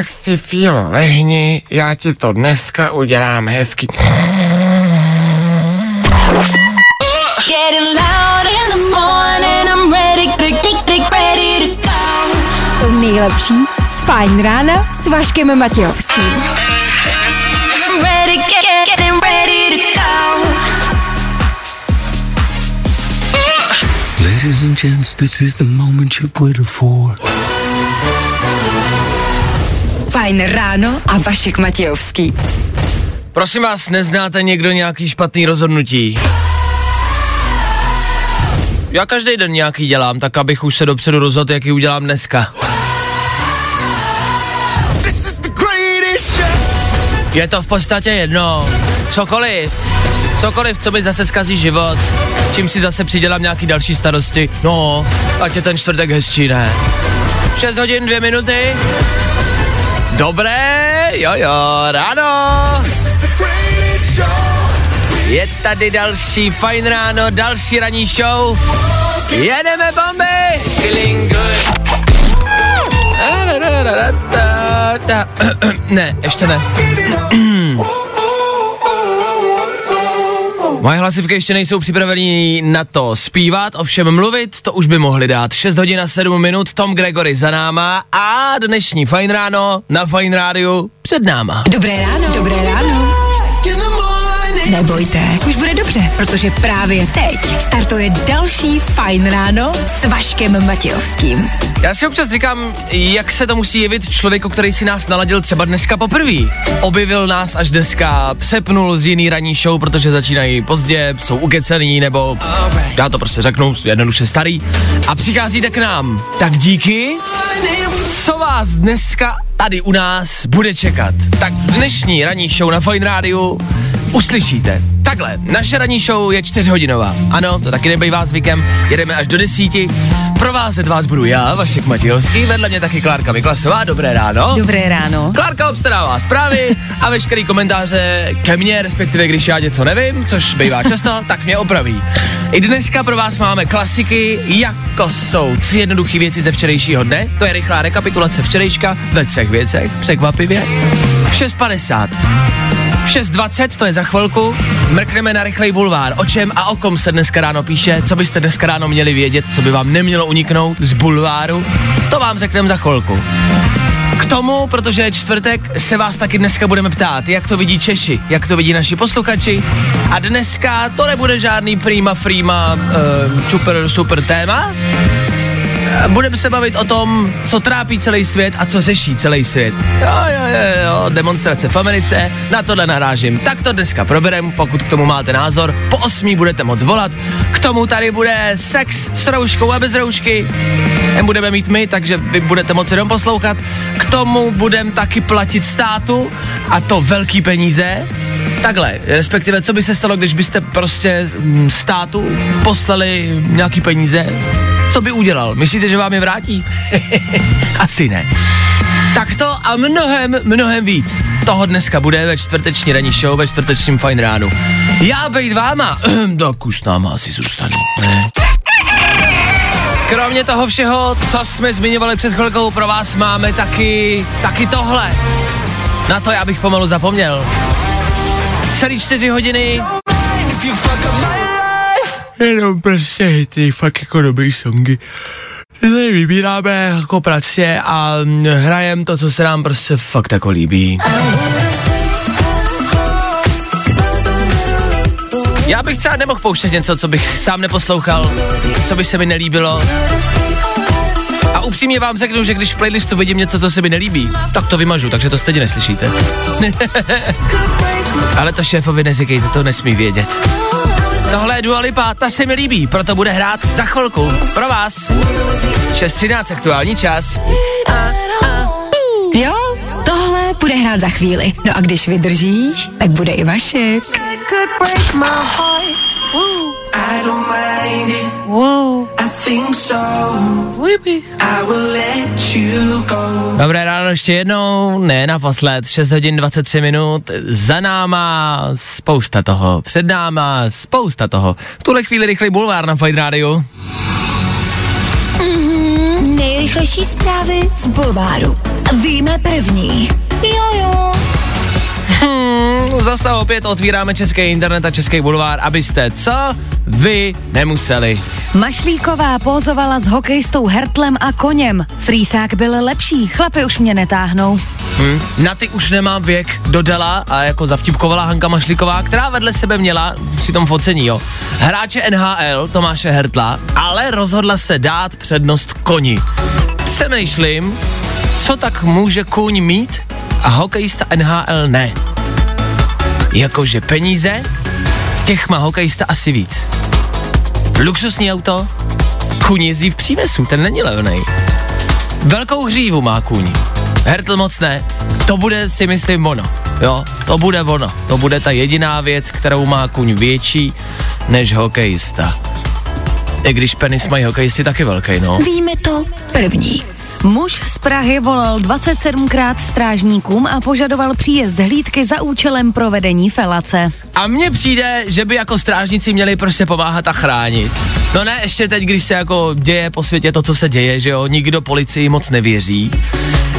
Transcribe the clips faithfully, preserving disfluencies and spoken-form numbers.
tak si, Fílo, lehni, já ti to dneska udělám hezky. To nejlepší z Fajn rána s Vaškem Matějovským. Ladies and gents, this is the moment you've waited for. Fajn ráno a Vašek Matějovský. Prosím vás, neznáte někdo nějaký špatný rozhodnutí? Já každý den nějaký dělám, tak abych už se dopředu rozhodl, jaký udělám dneska. Je to v podstatě jedno. Cokoliv. Cokoliv, co mi zase zkazí život. Čím si zase přidělám nějaký další starosti. No, ať je ten čtvrtek hezčí, ne? šest hodin, dvě minuty. Dobré, jo jo, ráno. Je tady další Fajn ráno, další ranní show. Jedeme bomby. Ne, ještě ne. Moje hlasivky ještě nejsou připraveni na to zpívat, ovšem mluvit, to už by mohli dát. šest hodin a sedm minut, Tom Gregory za náma a dnešní Fajn ráno na Fajn rádiu před náma. Dobré ráno, dobré ráno. Nebojte, už bude dobře, protože právě teď startuje další Fajn ráno s Vaškem Matějovským. Já si občas říkám, jak se to musí jevit člověku, který si nás naladil třeba dneska poprvý. Objevil nás až dneska, přepnul z jiný ranní show, protože začínají pozdě, jsou ukecený, nebo já to prostě řeknu, jednoduše starý. A přicházíte k nám. Tak díky, co vás dneska tady u nás bude čekat. Tak v dnešní ranní show na Fajn rádiu uslyšíte. Takhle, naše ranní show je čtyřhodinová. Ano, to taky nebejvá zvykem, jedeme až do desíti. Provázet vás budu já, Vašek Matějovský, vedle mě taky Klárka Miklasová. Dobré ráno. Dobré ráno. Klárka obstarává zprávy a veškerý komentáře ke mně, respektive když já něco nevím, což bývá často, tak mě opraví. I dneska pro vás máme klasiky, jako jsou tři jednoduché věci ze včerejšího dne. To je rychlá rekapitulace včerejška ve třech věcech, překvapivě. šest padesát. šest dvacet, to je za chvilku, mrkneme na rychlej bulvár, o čem a o kom se dneska ráno píše, co byste dneska ráno měli vědět, co by vám nemělo uniknout z bulváru, to vám řekneme za chvilku. K tomu, protože je čtvrtek, se vás taky dneska budeme ptát, jak to vidí Češi, jak to vidí naši posluchači. A dneska to nebude žádný prima, frima, e, super, super téma. Budeme se bavit o tom, co trápí celý svět a co řeší celý svět. Jo, jo, jo, jo, demonstrace v Americe, na tohle narážím. Tak to dneska proberem, pokud k tomu máte názor, po osmí budete moc volat. K tomu tady bude sex s rouškou a bez roušky. Ten budeme mít my, takže vy budete moc jenom poslouchat. K tomu budeme taky platit státu, a to velký peníze. Takhle, respektive, co by se stalo, když byste prostě státu poslali nějaký peníze? Co by udělal? Myslíte, že vám je vrátí? Asi ne. Tak to a mnohem, mnohem víc. Toho dneska bude ve čtvrteční ranní show, ve čtvrtečním Fajn ránu. Já bejt váma, tak už náma asi zůstanu. Kromě toho všeho, co jsme zmiňovali před chvilkou, pro vás máme taky, taky tohle. Na to já bych pomalu zapomněl. Celý čtyři hodiny. Jenom prostě ty fakt jako dobrý songy. Ty tady vybíráme jako pracně a hrajem to, co se nám prostě fakt jako líbí. Já bych třeba nemohl pouštět něco, co bych sám neposlouchal, co by se mi nelíbilo. A upřímně vám řeknu, že když v playlistu vidím něco, co se mi nelíbí, tak to vymažu, takže to stejně neslyšíte. Ale to šéfovi neříkejte, to nesmí vědět. Tohle je Dua Lipa, ta se mi líbí, proto bude hrát za chvilku pro vás. šest třináct aktuální čas. A, a. Jo, tohle bude hrát za chvíli. No a když vydržíš, tak bude i Vašek. Dobré ráno ještě jednou, ne naposled, šest hodin dvacet tři minut, za náma, spousta toho, před náma, spousta toho. V tuhle chvíli rychlý bulvár na Fajn rádiu. Mm-hmm, nejrychlejší zprávy z bulváru. víme první. Jojo. Hmm, zase opět otvíráme český internet a český bulvár, abyste co? Vy nemuseli. Mašlíková pózovala s hokejistou Hertlem a koněm. Frýsák byl lepší, chlapi už mě netáhnou. Hmm, na ty už nemám věk, dodala a jako zavtipkovala Hanka Mašlíková, která vedle sebe měla při tom focení, jo, hráče N H L Tomáše Hertla, ale rozhodla se dát přednost koni. Přemýšlím, co tak může kůň mít a hokejista N H L ne. Jakože peníze, těch má hokejista asi víc. Luxusní auto, kůň jezdí v přívesu, ten není levnej. Velkou hřívu má kůň. Hertl moc ne, to bude si myslím ono, jo, to bude ono, to bude ta jediná věc, kterou má kůň větší než hokejista. I když penis mají hokejisti taky velký, no. Víme to první. Muž z Prahy volal dvacet sedmkrát strážníkům a požadoval příjezd hlídky za účelem provedení felace. A mně přijde, že by jako strážníci měli prostě pomáhat a chránit. No ne, ještě teď, když se jako děje po světě to, co se děje, že jo, nikdo policii moc nevěří.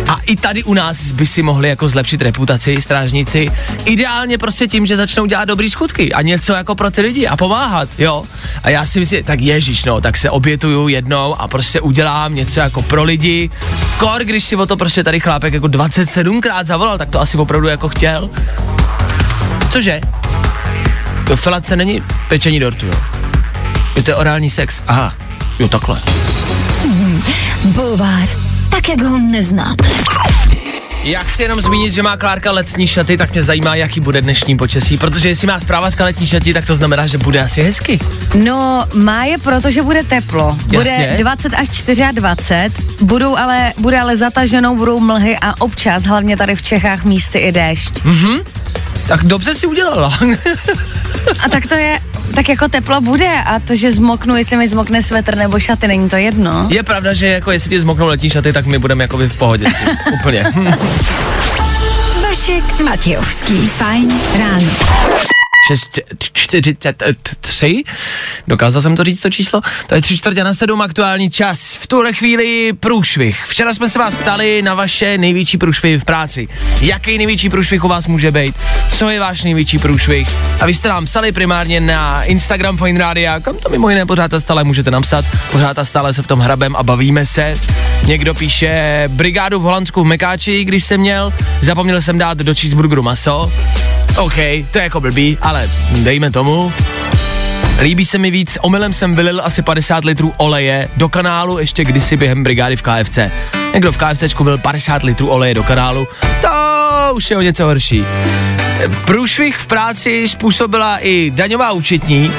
A i tady u nás by si mohli jako zlepšit reputaci strážníci. Ideálně prostě tím, že začnou dělat dobrý skutky a něco jako pro ty lidi a pomáhat, jo. A já si myslím, tak ježiš, no, tak se obětuju jednou a prostě udělám něco jako pro lidi. Kor, když si o to prostě tady chlápek jako dvacet sedmkrát zavolal, tak to asi opravdu jako chtěl. Cože? To felace není pečení dortu, jo. Je to orální sex, aha, jo takhle. Hmm, bulvár. Tak jak ho neznáte. Já chci jenom zmínit, že má Klárka letní šaty, tak mě zajímá, jaký bude dnešní počasí, protože jestli má zprávazka letní šaty, tak to znamená, že bude asi hezky. No, má je proto, že bude teplo. Bude jasně. dvacet až dvacet čtyři, budou ale, bude ale zataženou, budou mlhy a občas, hlavně tady v Čechách, místy i déšť. Mhm, tak dobře si udělala. A tak to je... Tak jako teplo bude a to, že zmoknu, jestli mi zmokne svetr nebo šaty, není to jedno. Je pravda, že jako jestli ti zmoknou letní šaty, tak my budeme jakoby v pohodě. Úplně. Vašek Matějovský, Fajn ráno. šest čtyřicet tři, dokázal jsem to říct, to číslo, to je tři čtvrtě na sedm, aktuální čas. V tuhle chvíli průšvih. Včera jsme se vás ptali na vaše největší průšvih v práci. Jaký největší průšvih u vás může být? Co je váš největší průšvih? A vy jste nám psali primárně na Instagram Fajn Rádia, kam to mimo jiné pořád a stále můžete nám psat. Pořád a stále se v tom hrabem a bavíme se. Někdo píše, brigádu v Holandsku v Mekáči, když jsem měl, zapomněl jsem dát do cheeseburgeru maso. OK, to je jako blbý, ale dejme tomu. Líbí se mi víc, omylem jsem vylil asi padesát litrů oleje do kanálu ještě kdysi během brigády v K F C. Někdo v KFCčku vylil padesát litrů oleje do kanálu, to už je o něco horší. Průšvih v práci způsobila i daňová účetní,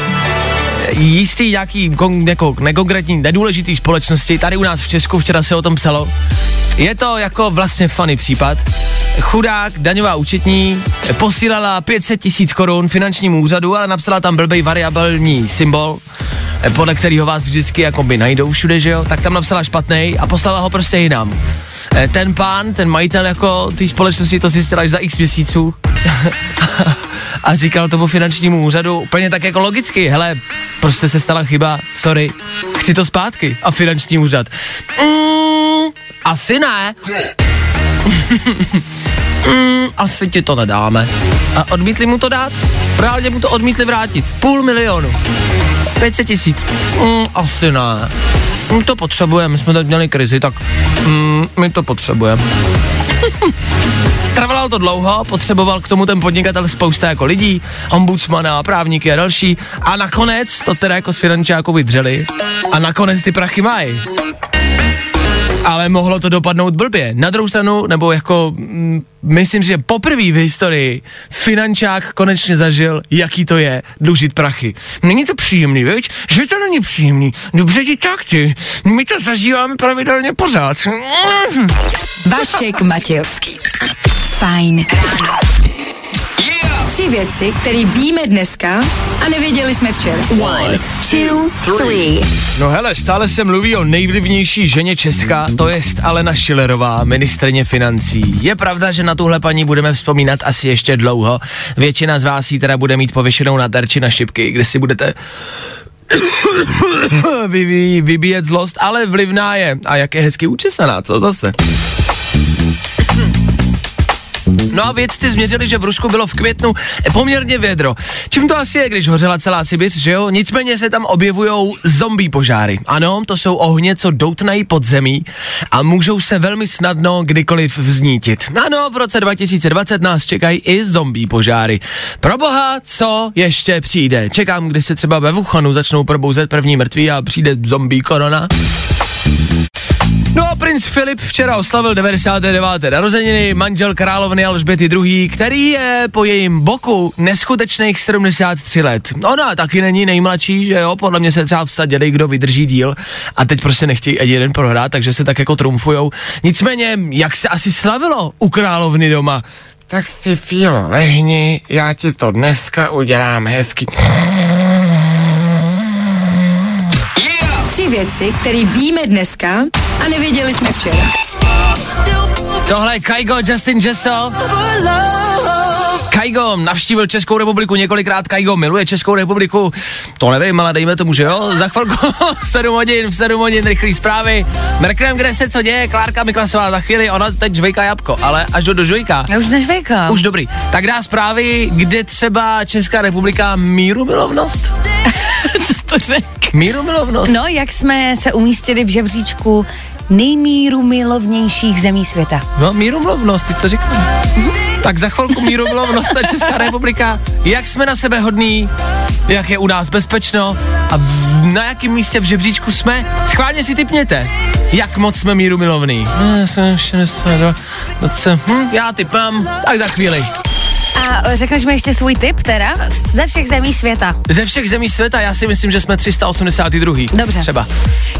jistý nějaký kon, jako nekonkretní, nedůležitý společnosti, tady u nás v Česku včera se o tom psalo. Je to jako vlastně funny případ. Chudák, daňová účetní, posílala pět set tisíc korun finančnímu úřadu, ale napsala tam blbej variabilní symbol, podle kterého vás vždycky jakoby najdou všude, že jo, tak tam napsala špatnej a poslala ho prostě jinam. Ten pán, ten majitel jako té společnosti to zjistil až za x měsíců a říkal tomu finančnímu úřadu úplně tak jako logicky, hele, prostě se stala chyba, sorry, chci to zpátky. A finanční úřad, mm, asi ne. mm, asi ti to nedáme. A odmítli mu to dát? Právě mu to odmítli vrátit. Půl milionu. pět set tisíc. Mm, asi ne. My to potřebujeme, my jsme tady měli krizi, tak mm, my to potřebujeme. Trvalo to dlouho, potřeboval k tomu ten podnikatel spousta jako lidí, ombudsmana, právníky a další. A nakonec to teda jako s finančákou vydřeli a nakonec ty prachy mají. Ale mohlo to dopadnout blbě. Na druhou stranu, nebo jako, m, myslím, že poprvé v historii finančák konečně zažil, jaký to je dlužit prachy. Není to příjemný, viď? Že to není příjemný. Dobře ti tak ty. My to zažíváme pravidelně pořád. Vašek Matějovský. Fajn ráno. Yeah! Tři věci, které víme dneska a nevěděli jsme včera. One, two, three. No hele, stále se mluví o nejvlivnější ženě Česka, to jest Alena Schillerová, ministryně financí. Je pravda, že na tuhle paní budeme vzpomínat asi ještě dlouho. Většina z vás ji teda bude mít pověšenou na terči na šipky, kde si budete... vybíjet zlost, ale vlivná je. A jak je hezky účesaná, co zase? No a vědci změřili, že v Rusku bylo v květnu poměrně vědro. Čím to asi je, když hořela celá Sibiř, že jo? Nicméně se tam objevujou zombie požáry. Ano, to jsou ohně, co doutnají pod zemí a můžou se velmi snadno kdykoliv vznítit. Ano, v roce dva tisíce dvacet nás čekají i zombie požáry. Proboha, co ještě přijde? Čekám, když se třeba ve Wuhanu začnou probouzet první mrtví a přijde zombie korona. No a princ Filip včera oslavil devadesáté deváté narozeniny, manžel královny Alžběty druhé, který je po jejím boku neskutečných sedmdesát tři let. Ona taky není nejmladší, že jo, podle mě se třeba vsadili, kdo vydrží díl a teď prostě nechtějí ani jeden prohrát, takže se tak jako trumfujou. Nicméně, jak se asi slavilo u královny doma? Tak si, Fílo, lehni, já ti to dneska udělám hezky. Tři věci, které víme dneska a nevěděli jsme včera. Tohle je Kygo, Justin Jessel. Kygo navštívil Českou republiku několikrát, Kygo miluje Českou republiku. To nevím, ale dejme tomu, že jo? Za chvilku sedm hodin, v sedm hodin rychlý zprávy. Mrknem, kde se co děje, Klárka Miklasová za chvíli, ona teď žvejká jabko, ale až do žvejká. Já už nežvejká. Už dobrý. Tak dá zprávy, kde třeba Česká republika mírumilovnost? Co jsi to řekl? Mírumilovnost? No, jak jsme se umístili v žebříčku nejmírumilovnějších zemí světa. No, mírumilovnost, ty to říkám. Tak za chvilku mírumilovnost a Česká republika. Jak jsme na sebe hodní, jak je u nás bezpečno a v, na jakém místě v žebříčku jsme. Schválně si tipněte, jak moc jsme mírumilovní. Hm, já tipám, tak za chvíli. A řekneš mi ještě svůj tip teda? Ze všech zemí světa. Ze všech zemí světa, já si myslím, že jsme tři sta osmdesát dva. Dobře. Třeba.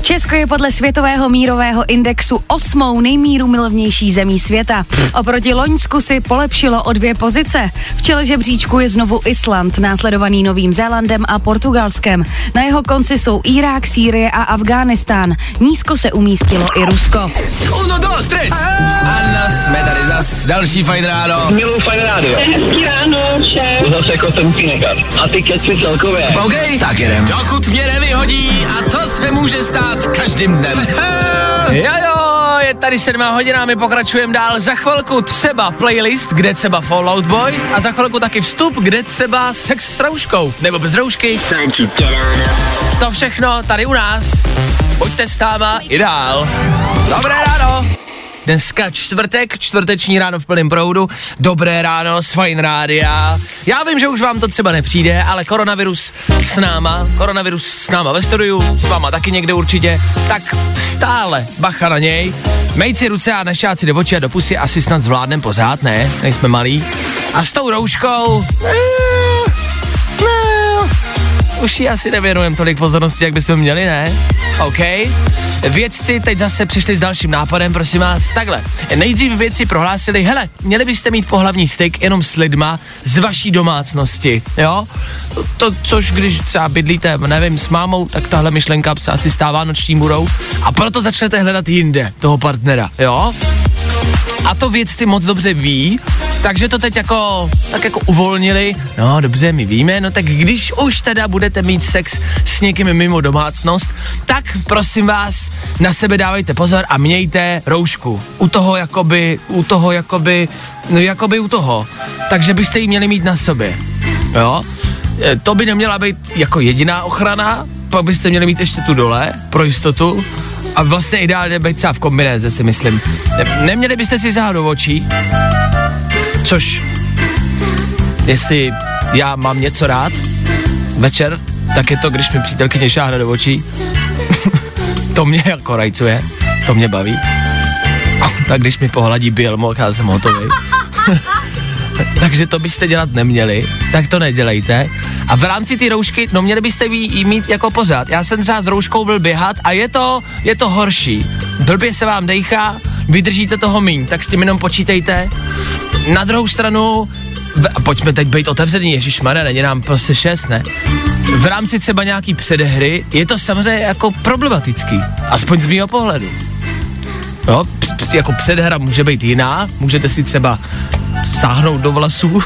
Česko je podle Světového mírového indexu osmou nejmírumilovnější zemí světa. Oproti loňsku si polepšilo o dvě pozice. V čele žebříčku je znovu Island, následovaný Novým Zélandem a Portugalskem. Na jeho konci jsou Irák, Sýrie a Afghánistán. Nízko se umístilo i Rusko. Uno, dos, tres! Anna, jsme tady zas. Další Fajn ráno. Milou Fajn rádio. Hezký ráno, šéf. Zase jako ten pínekar. A ty keci celkově. OK, tak jedem. Dokud mě nevyhodí a to se může stát každým dnem. Jo jo, je tady sedmá hodina, my pokračujeme dál. Za chvilku třeba playlist, kde třeba Fallout Boys a za chvilku taky vstup, kde třeba sex s rouškou. Nebo bez roušky. To všechno tady u nás. Pojďte s náma i dál. Dobré ráno. Dneska čtvrtek, čtvrteční ráno v plném proudu, dobré ráno z Fajn rádia. Já vím, že už vám to třeba nepřijde, ale koronavirus s náma, koronavirus s náma ve studiu, s váma taky někde určitě, tak stále bacha na něj. Mejci ruce a nešťáci do očí a do pusy asi snad zvládnem pořád, ne? Nejsme malí. A s tou rouškou... Už ji asi nevěnujem tolik pozornosti, jak bychom měli, ne? OK. Vědci teď zase přišli s dalším nápadem, prosím vás, takhle. Nejdřív vědci prohlásili, hele, měli byste mít pohlavní styk jenom s lidma z vaší domácnosti, jo? To, což když třeba bydlíte, nevím, s mámou, tak tahle myšlenka se asi stává noční můrou a proto začnete hledat jinde toho partnera, jo? A to vědci moc dobře ví, takže to teď jako, tak jako uvolnili. No dobře, my víme, no tak když už teda budete mít sex s někým mimo domácnost, tak prosím vás, na sebe dávejte pozor a mějte roušku. U toho jakoby, u toho jakoby, no jakoby u toho. Takže byste ji měli mít na sobě, jo? To by neměla být jako jediná ochrana, pak byste měli mít ještě tu dole, pro jistotu. A vlastně ideálně být třeba v kombinéze, si myslím. Ne- neměli byste si záhat do očí, což, jestli já mám něco rád večer, tak je to, když mi přítelkyně šáhne do očí. To mě jako rajcuje, to mě baví. Tak když mi pohladí bělmo, já jsem hotový. Takže to byste dělat neměli, tak to nedělejte. A v rámci té roušky, no měli byste ji mít jako pořád. Já jsem třeba s rouškou byl běhat a je to, je to horší. Blbě se vám dejchá, vydržíte toho míň, tak s tím jenom počítejte. Na druhou stranu, v, pojďme teď být otevřený, ježišmarja, není nám prostě šest, ne? V rámci třeba nějaký předehry je to samozřejmě jako problematický, aspoň z mýho pohledu. Jo, p- jako předhra může být jiná, můžete si třeba sáhnout do vlasů,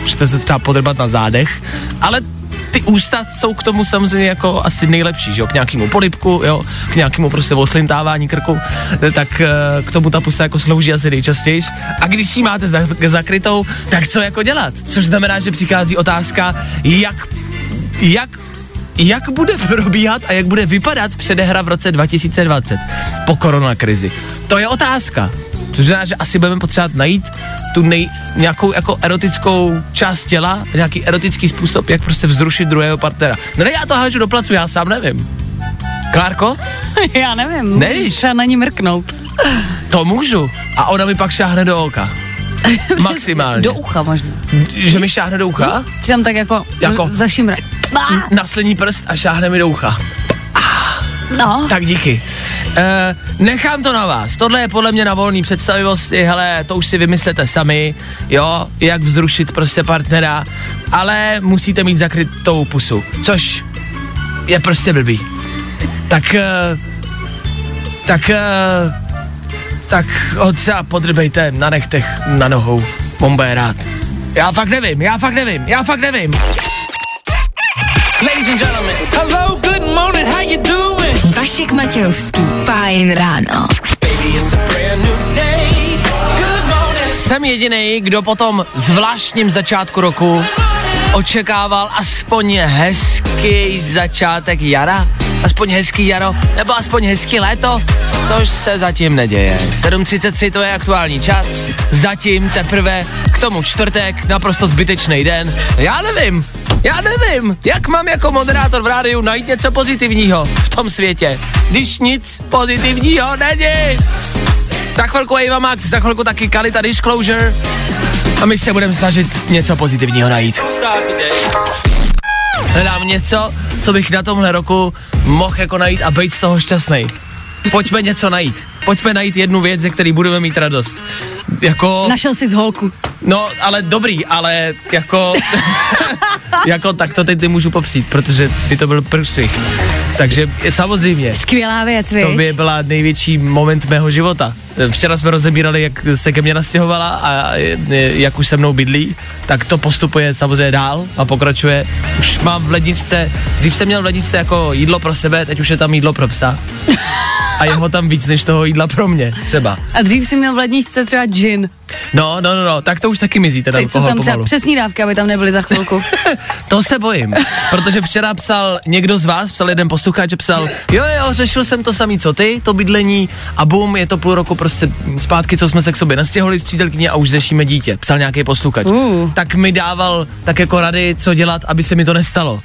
můžete se třeba podrbat na zádech, ale ty ústa jsou k tomu samozřejmě jako asi nejlepší, že jo, k nějakému polibku, jo, k nějakému prostě oslintávání krku, tak k tomu ta pusa jako slouží asi nejčastěji. A když ji máte zakrytou, tak co jako dělat? Což znamená, že přichází otázka, jak, jak Jak bude probíhat a jak bude vypadat předehra v roce dva tisíce dvacet po koronakrizi? To je otázka. To znamená, že asi budeme potřebovat najít tu nej, nějakou jako erotickou část těla, nějaký erotický způsob, jak prostě vzrušit druhého partnera. No ne, já to hážu do placu, já sám nevím. Klárko? Já nevím, nevíš? Třeba na ní mrknout. To můžu. A ona mi pak šáhne do oka. Maximálně. Do ucha možná. Že mi šáhne do ucha? Přitom tak jako, jako zašimrat. Naslení prst a šáhne mi do ucha. No. Tak díky. E, nechám to na vás. Tohle je podle mě na volný představivosti. Hele, to už si vymyslete sami. Jo, jak vzrušit prostě partnera. Ale musíte mít zakrytou pusu. Což je prostě blbý. Tak, e, tak... E, tak ho třeba podrbejte na nechtech, na nohou. Bomba je rád. Já fakt nevím, já fakt nevím, já fakt nevím. Ladies and gentlemen. Hello, good morning, how you doing? Vašek Matějovský, Fajn ráno. Baby, it's a brand new day. Good morning. Jsem jedinej, kdo po tom zvláštním začátku roku očekával aspoň hezký začátek jara, aspoň hezký jaro, nebo aspoň hezký léto, což se zatím neděje. sedm třicet tři to je aktuální čas, zatím teprve, k tomu čtvrtek, naprosto zbytečný den. Já nevím, já nevím, jak mám jako moderátor v rádiu najít něco pozitivního v tom světě, když nic pozitivního není. Za chvilku Ava Max, za chvilku taky Kalita Disclosure a my se budeme snažit něco pozitivního najít. Hledám něco, co bych na tomhle roku mohl jako najít a být z toho šťastnej. Pojďme něco najít. Pojďme najít jednu věc, ze který budeme mít radost. Jako... Našel jsi z holku. No, ale dobrý, ale jako... jako tak to teď nemůžu popřít, protože by to byl průsvih. Takže samozřejmě. Skvělá věc, viď? To by byla největší moment mého života. Včera jsme rozebírali, jak se ke mně nastěhovala a jak už se mnou bydlí, tak to postupuje samozřejmě dál a pokračuje. Už mám v ledničce, dřív jsem měl v ledničce jako jídlo pro sebe, teď už je tam jídlo pro psa. A jeho tam víc než toho jídla pro mě, třeba. A dřív jsi měl v ledničce třeba džin. No, no, no, no, tak to už taky mizí teda alkohol pomalu. Teď jsou tam přesní dávky, aby tam nebyly za chvilku. To se bojím, protože včera psal někdo z vás, psal jeden posluchač, psal, jo, jo, řešil jsem to samý, co ty, to bydlení a bum, je to půl roku prostě zpátky, co jsme se k sobě nastěhovali s přítelkyní a už řešíme dítě, psal nějaký posluchač. Uh. Tak mi dával tak jako rady, co dělat, aby se mi to nestalo.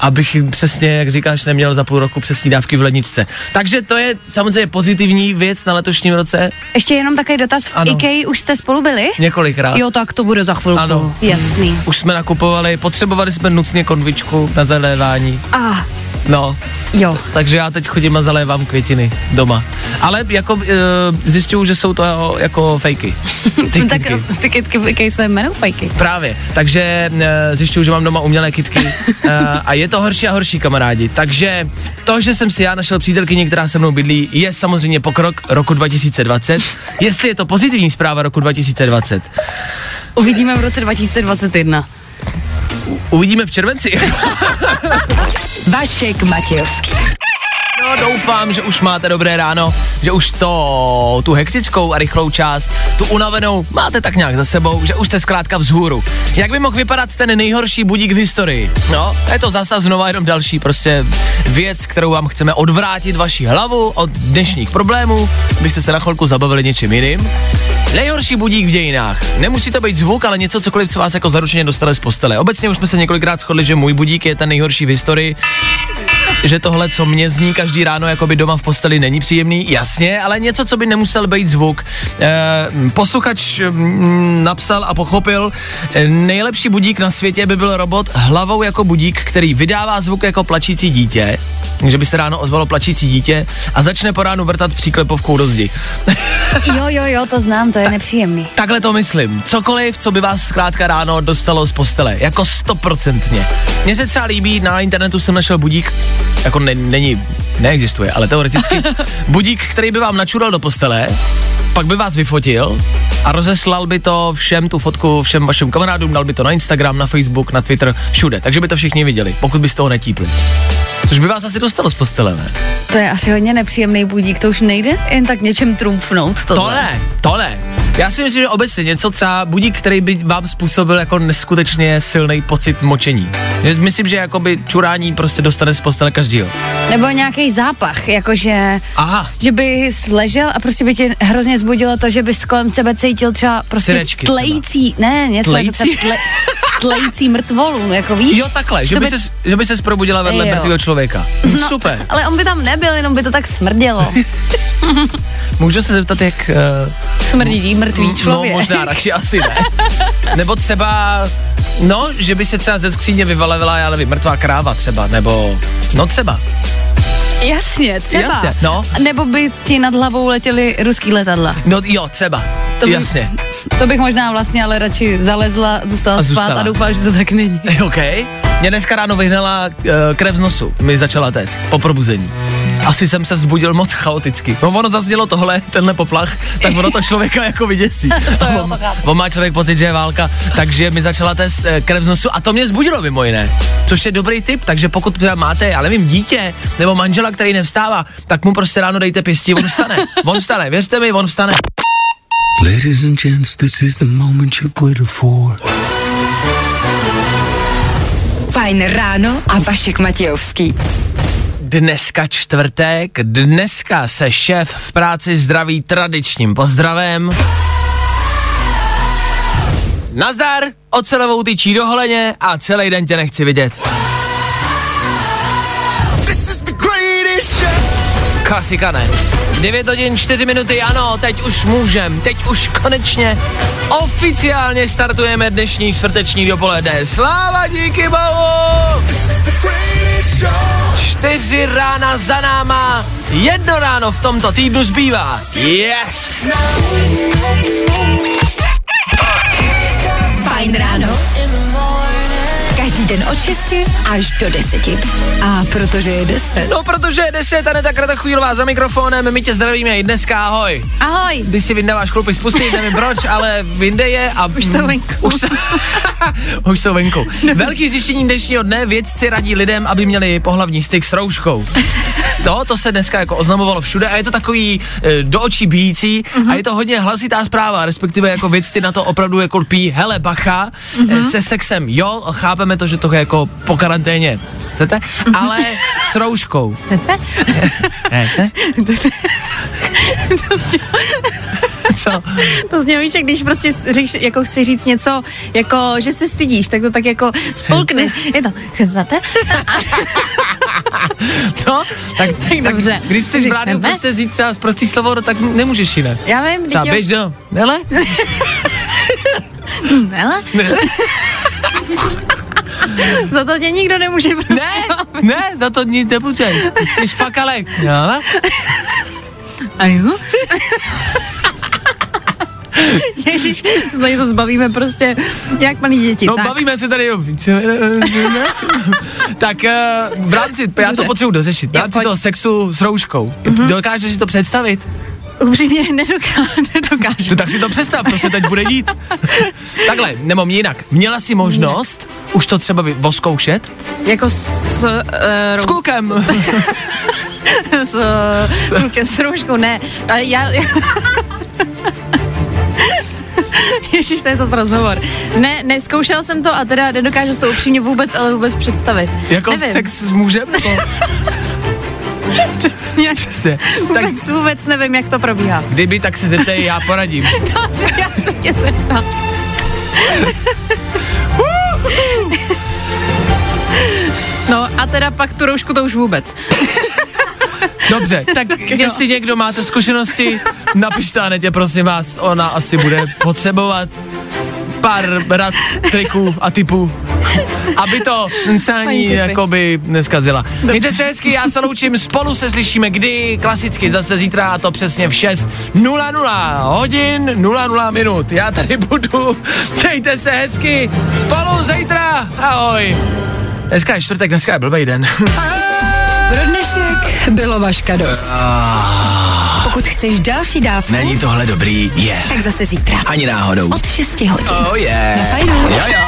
Abych přesně, jak říkáš, neměl za půl roku přesní dávky v ledničce. Takže to je samozřejmě pozitivní věc na letošním roce. Ještě jenom takový dotaz, v ano. IKEA už jste spolu byli? Několikrát. Jo, tak to bude za chvilku. Ano. Jasný. Už jsme nakupovali, potřebovali jsme nutně konvičku na zalévání. Ah. No. Jo. Takže já teď chodím a zalévám květiny doma. Ale jako e, zjišťuju, že jsou to jako fejky. Ty tak ty kytky se jmenují fejky. Právě. Takže e, zjišťuju, že mám doma umělé kytky e, a je to horší a horší, kamarádi. Takže to, že jsem si já našel přítelkyni, která se mnou bydlí, je samozřejmě pokrok roku dva tisíce dvacet. Jestli je to pozitivní zpráva roku dva tisíce dvacet. Uvidíme v roce dva tisíce dvacet jedna. U, uvidíme v červenci. Vašek Matějovský. No, doufám, že už máte dobré ráno, že už to, tu hektickou a rychlou část, tu unavenou máte tak nějak za sebou, že už jste zkrátka vzhůru. Jak by mohl vypadat ten nejhorší budík v historii? No, je to zase znova jenom další prostě věc, kterou vám chceme odvrátit vaši hlavu od dnešních problémů, byste se na chvilku zabavili něčím jiným. Nejhorší budík v dějinách. Nemusí to být zvuk, ale něco, cokoliv, co vás jako zaručeně dostane z postele. Obecně už jsme se několikrát shodli, že můj budík je ten nejhorší v historii. Že tohle, co mě zní každý ráno, jako by doma v posteli, není příjemný, jasně, ale něco, co by nemusel být zvuk. E, posluchač m, napsal a pochopil, e, nejlepší budík na světě by byl robot hlavou jako budík, který vydává zvuk jako plačící dítě, že by se ráno ozvalo plačící dítě a začne po ránu vrtat příklepovkou do zdi. Jo, jo, jo, to znám, to je Ta- nepříjemný. Takhle to myslím. Cokoliv, co by vás zkrátka ráno dostalo z postele, jako stoprocentně. Mně se třeba líbí, na internetu jsem našel budík, jako ne, není, neexistuje, ale teoreticky budík, který by vám načural do postele, pak by vás vyfotil a rozeslal by to všem, tu fotku všem vašim kamarádům, dal by to na Instagram, na Facebook, na Twitter, všude, takže by to všichni viděli, pokud by z toho netípli. Což by vás asi dostalo z postele, ne? To je asi hodně nepříjemný budík, to už nejde jen tak něčem trumfnout. Tohle. To ne, to ne. Já si myslím, že obecně něco třeba budík, který by vám způsobil jako neskutečně silný pocit močení. Myslím, že jakoby čurání prostě dostane z postele každýho. Nebo nějaký zápach, jakože Aha. že by ležel a prostě by tě hrozně zbudilo to, že bys kolem sebe cítil třeba prostě Syrečky tlející, třeba. ne, něco tlející? Tle, tlející mrtvolů, jako víš? Jo, takhle, že by, by... Ses, že by ses probudila vedle mrtvého člověka. No, super. Ale on by tam nebyl, jenom by to tak smrdělo. Můžu se zeptat, jak Uh, smrdí mrtvý člověk? No, možná radši asi ne. Nebo třeba, no, že by se třeba ze skříně vyvalevila, já nevím, mrtvá kráva třeba, nebo, no třeba. Jasně, třeba. Jasně, no. Nebo by ti nad hlavou letěly ruský letadla. No jo, třeba, to jasně. Bych, to bych možná vlastně ale radši zalezla, zůstala a spát zůstala. A doufala, že to tak není. OK. Mě dneska ráno vyhnala uh, krev z nosu, mi začala téct po probuzení. Asi jsem se vzbudil moc chaoticky. No ono zaznělo tohle, tenhle poplach, tak ono to člověka jako vyděsí. on, on má člověk pocit, že je válka, takže mi začala téct krev z nosu a to mě vzbudilo mimo jiné. Což je dobrý tip, takže pokud máte, já nevím, dítě nebo manžela, který nevstává, tak mu prostě ráno dejte pěstí, on vstane. On vstane, věřte mi, on vstane. Ladies and gents, this is the moment you've waited for. Fajn ráno a Vašek Matějovský. Dneska čtvrtek, dneska se šéf v práci zdraví tradičním pozdravem. Nazdar, ocelovou tyčí do holeně a celý den tě nechci vidět. Klasika ne. devět hodin čtyři minuty, ano, teď už můžem, teď už konečně oficiálně startujeme dnešní čtvrteční dopoledne. Sláva díky bohu! Čtyři rána za náma, jedno ráno v tomto týdnu zbývá. Yes! Fajn ráno. Každý den od šesti až do deseti. A protože je deset. No, protože je deset, Aneta Krátká Chudilová za mikrofonem, my tě zdravíme i dneska, ahoj. Ahoj. Když si vyndáváš chlupy z pusy, nevím proč, ale vyndej je a už jsou venku. Už, už jsou venku. Velký zjištění dnešního dne, vědci radí lidem, aby měli pohlavní styk s rouškou. No, to se dneska jako oznamovalo všude a je to takový e, do očí bijící uh-huh. a je to hodně hlasitá zpráva, respektive jako vědci na to opravdu jako lpí, hele bacha, uh-huh. e, se sexem, jo, chápeme to, že to je jako po karanténě, chcete, ale s rouškou. Co? To znělo, víš, když prostě říš, jako chci říct něco, jako že se stydíš, tak to tak jako spolkneš. Je to, chcete? No, tak, tak dobře. Tak, když chceš v rádiu prostě říct třeba prostý slovo, tak nemůžeš jinak. Já vím. Třeba běž do, nele? Nele? Nele? Za to tě nikdo nemůže prostě. Ne, ne, za to nic nepůjčej. Ty jsi fakalek. Nele? A jo? Ježíš, zde se zbavíme prostě jak malí děti. No tak. Bavíme se tady, jo. Tak v rámci, já to potřebuji dořešit, v rámci toho sexu s rouškou. Mm-hmm. Dokážeš si to představit? Upřímně nedoká- nedokážu. No tak si to představ, to se teď bude dít. Takhle, nebo mě jinak. Měla jsi možnost ne. už to třeba oskoušet? Jako s... S, uh, rou- s klukem. S, s klukem s rouškou, ne. Ale já... já Ježíš, to je zase rozhovor. Ne, nezkoušel jsem to a teda nedokážu si to upřímně vůbec, ale vůbec představit. Jako nevím. Sex s mužem? Přesně. Přesně. Vůbec, tak, vůbec nevím, jak to probíhá. Kdyby, tak se zeptej, já poradím. Dobře, já se tě zeptám. No a teda pak tu roušku to už vůbec. Dobře, tak, tak jestli jo. Někdo máte zkušenosti, napište Anetě, prosím vás, ona asi bude potřebovat pár rad, triků a tipů, aby to cání jakoby neskazila. Dobře. Mějte se hezky, já se loučím, spolu se slyšíme kdy, klasicky zase zítra a to přesně v šest hodin nula nula minut. Já tady budu, mějte se hezky, spolu zítra, ahoj. Dneska je čtvrtek, dneska je blbej den. Pro dnešek bylo Vaška dost. pokud chceš další dávku... Není tohle dobrý, je. Yeah. Tak zase zítra. Ani náhodou. Od šesti hodin. Oh yeah. Na Fajnu. Jo jo.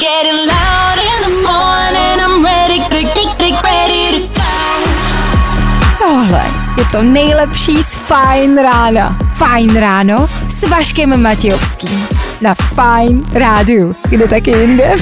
Getting loud in the morning, I'm ready, ready, ready to fight. Tohle je to nejlepší z Fajn rána. Fajn ráno s Vaškem Matějovským. Na Fajn rádiu. Kde taky jinde?